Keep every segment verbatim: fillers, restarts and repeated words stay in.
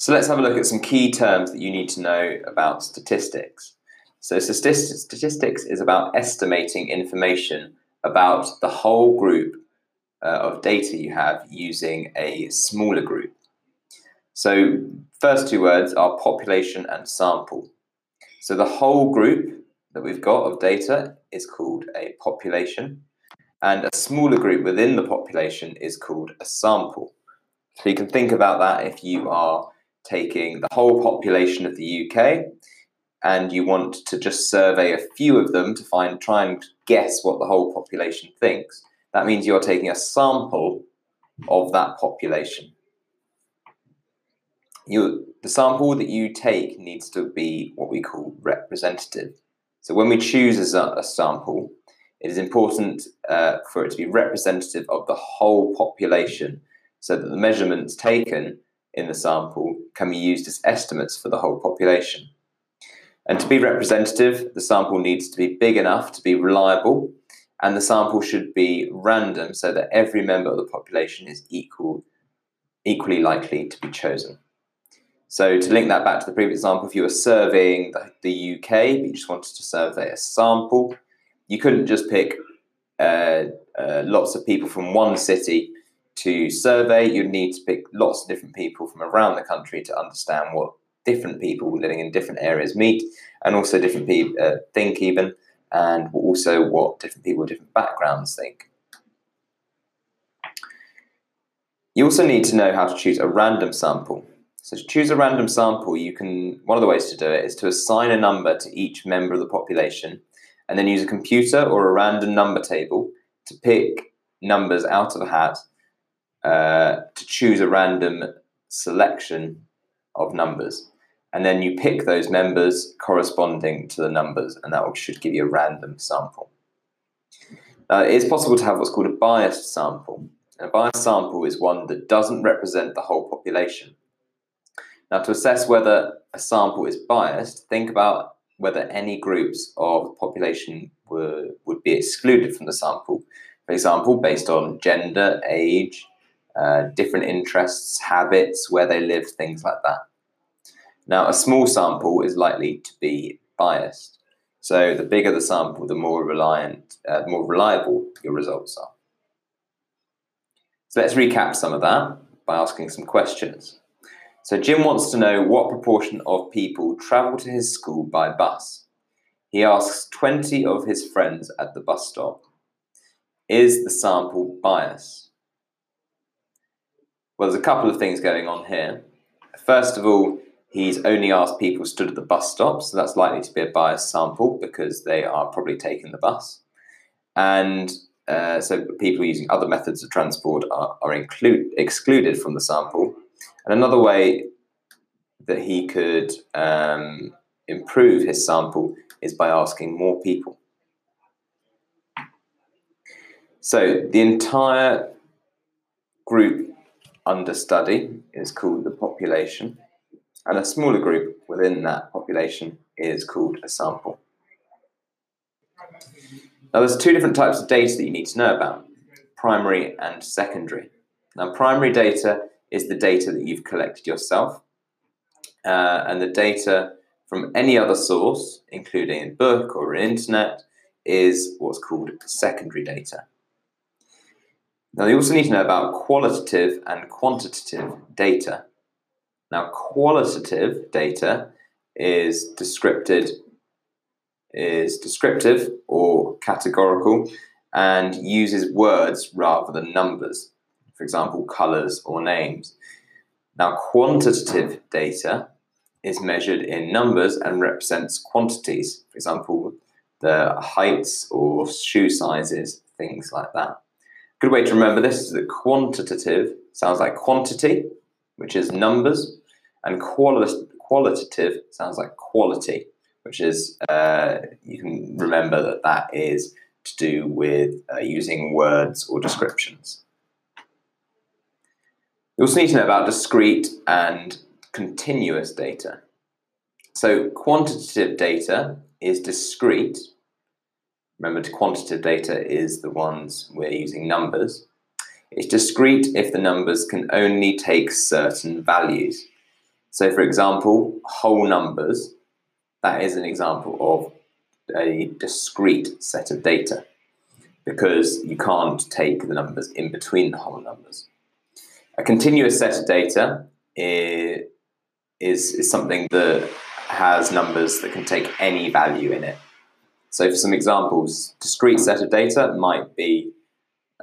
So let's have a look at some key terms that you need to know about statistics. So statistics is about estimating information about the whole group uh, of data you have using a smaller group. So first two words are population and sample. So the whole group that we've got of data is called a population, and a smaller group within the population is called a sample. So you can think about that if you are taking the whole population of the U K and you want to just survey a few of them to find, try and guess what the whole population thinks. That means you're taking a sample of that population. You, the sample that you take needs to be what we call representative. So when we choose a, a sample, it is important uh, for it to be representative of the whole population, so that the measurements taken in the sample can be used as estimates for the whole population. And to be representative, the sample needs to be big enough to be reliable, and the sample should be random so that every member of the population is equal, equally likely to be chosen. So to link that back to the previous example, if you were surveying the, the U K, but you just wanted to survey a sample, you couldn't just pick uh, uh, lots of people from one city to survey. You'd need to pick lots of different people from around the country to understand what different people living in different areas meet, and also different people uh, think even, and also what different people with different backgrounds think. You also need to know how to choose a random sample. So to choose a random sample, you can, one of the ways to do it is to assign a number to each member of the population, and then use a computer or a random number table to pick numbers out of a hat uh, to choose a random selection of numbers. And then you pick those members corresponding to the numbers, and that should give you a random sample. Now, it is possible to have what's called a biased sample. And a biased sample is one that doesn't represent the whole population. Now, to assess whether a sample is biased, think about whether any groups of the population were, would be excluded from the sample. For example, based on gender, age, uh, different interests, habits, where they live, things like that. Now, a small sample is likely to be biased. So the bigger the sample, the more reliant, uh, the more reliable your results are. So let's recap some of that by asking some questions. So Jim wants to know what proportion of people travel to his school by bus. He asks twenty of his friends at the bus stop. Is the sample biased? Well, there's a couple of things going on here. First of all, he's only asked people stood at the bus stop, so that's likely to be a biased sample because they are probably taking the bus. And uh, so people using other methods of transport are, are include, excluded from the sample. And another way that he could um, improve his sample is by asking more people. So the entire group under study is called the population, and a smaller group within that population is called a sample. Now, there's two different types of data that you need to know about, primary and secondary. Now, primary data is the data that you've collected yourself, uh, and the data from any other source, including a book or an internet, is what's called secondary data. Now, you also need to know about qualitative and quantitative data. Now, qualitative data is descriptive, is descriptive or categorical, and uses words rather than numbers. For example, colours or names. Now, quantitative data is measured in numbers and represents quantities. For example, the heights or shoe sizes, things like that. Good way to remember this is that quantitative sounds like quantity, which is numbers, and quali- qualitative sounds like quality, which is, uh, you can remember that that is to do with uh, using words or descriptions. You also need to know about discrete and continuous data. So quantitative data is discrete. Remember, quantitative data is the ones we're using numbers. It's discrete if the numbers can only take certain values. So for example, whole numbers, that is an example of a discrete set of data because you can't take the numbers in between the whole numbers. A continuous set of data is, is something that has numbers that can take any value in it. So for some examples, discrete set of data might be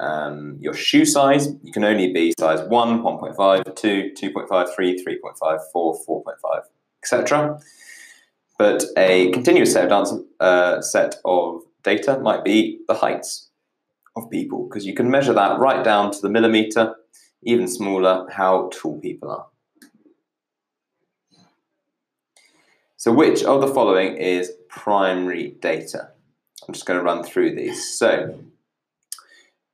um, your shoe size. You can only be size one, one point five, two, two point five, three, three point five, four, four point five, et cetera. But a continuous set of, dance, uh, set of data might be the heights of people, because you can measure that right down to the millimeter, even smaller, how tall people are. So which of the following is primary data? I'm just going to run through these. So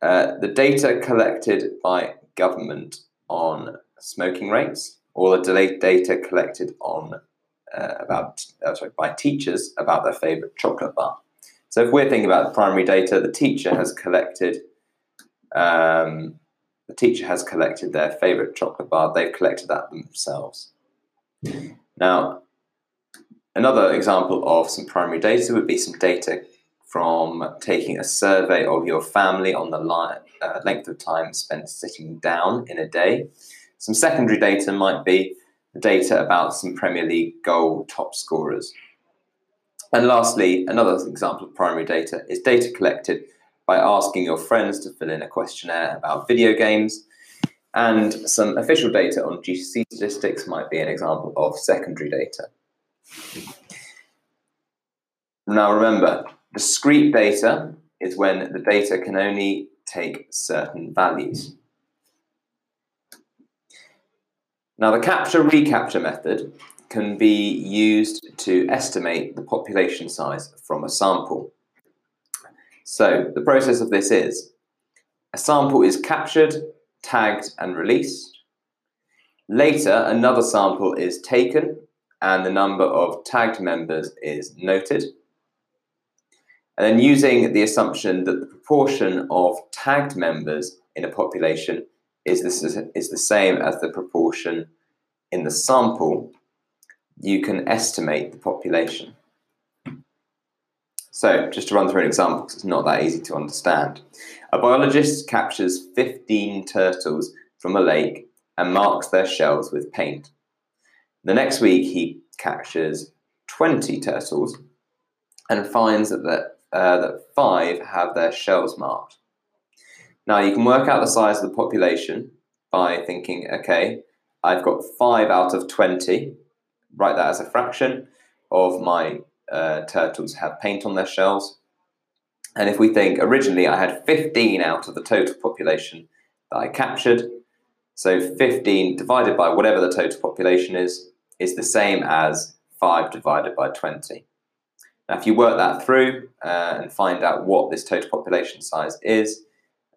uh, the data collected by government on smoking rates, or the delayed data collected on Uh, about uh, sorry, by teachers about their favourite chocolate bar. So if we're thinking about primary data, the teacher has collected um, the teacher has collected their favourite chocolate bar. They've collected that themselves. Now, another example of some primary data would be some data from taking a survey of your family on the line, uh, length of time spent sitting down in a day. Some secondary data might be data about some Premier League goal top scorers. And lastly, another example of primary data is data collected by asking your friends to fill in a questionnaire about video games. And some official data on G C S E statistics might be an example of secondary data. Now remember, discrete data is when the data can only take certain values. Now, the capture-recapture method can be used to estimate the population size from a sample. So the process of this is, a sample is captured, tagged and released. Later, another sample is taken and the number of tagged members is noted. And then using the assumption that the proportion of tagged members in a population is the, is the same as the proportion in the sample, you can estimate the population. So just to run through an example, because it's not that easy to understand. A biologist captures fifteen turtles from a lake and marks their shells with paint. The next week he captures twenty turtles and finds that, the, uh, that five have their shells marked. Now, you can work out the size of the population by thinking, okay, I've got five out of twenty, write that as a fraction of my uh, turtles have paint on their shells. And if we think originally I had fifteen out of the total population that I captured, so fifteen divided by whatever the total population is, is the same as five divided by twenty. Now, if you work that through uh, and find out what this total population size is,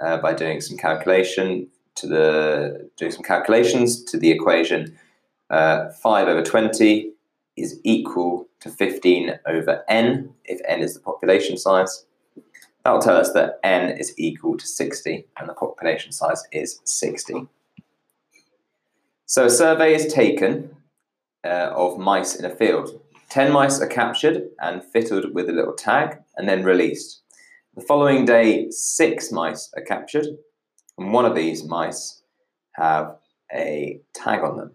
Uh, by doing some calculation to the doing some calculations to the equation, uh, five over twenty is equal to fifteen over n, if n is the population size. That'll tell us that n is equal to sixty and the population size is sixty. So a survey is taken uh, of mice in a field. ten mice are captured and fitted with a little tag and then released. The following day, six mice are captured, and one of these mice have a tag on them.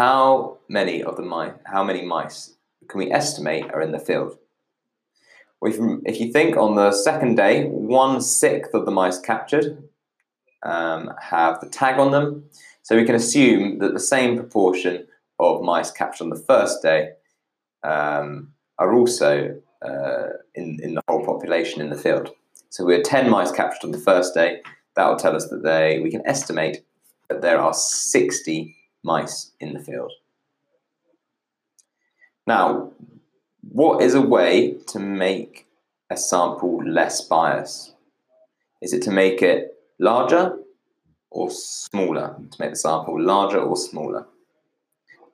How many of the mice, how many mice can we estimate are in the field? Well, if, if you think on the second day, one sixth of the mice captured um, have the tag on them, so we can assume that the same proportion of mice captured on the first day um, are also Uh, in, in the whole population in the field. So we had ten mice captured on the first day. That will tell us that they, we can estimate that there are sixty mice in the field. Now, what is a way to make a sample less biased? Is it to make it larger or smaller? To make the sample larger or smaller?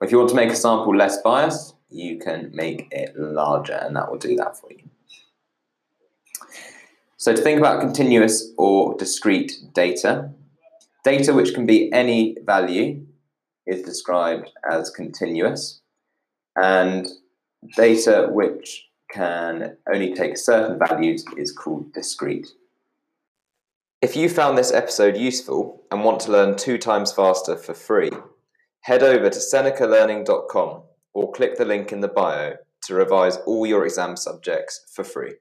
If you want to make a sample less biased, you can make it larger and that will do that for you. So to think about continuous or discrete data, data which can be any value is described as continuous, and data which can only take certain values is called discrete. If you found this episode useful and want to learn two times faster for free, head over to seneca learning dot com or click the link in the bio to revise all your exam subjects for free.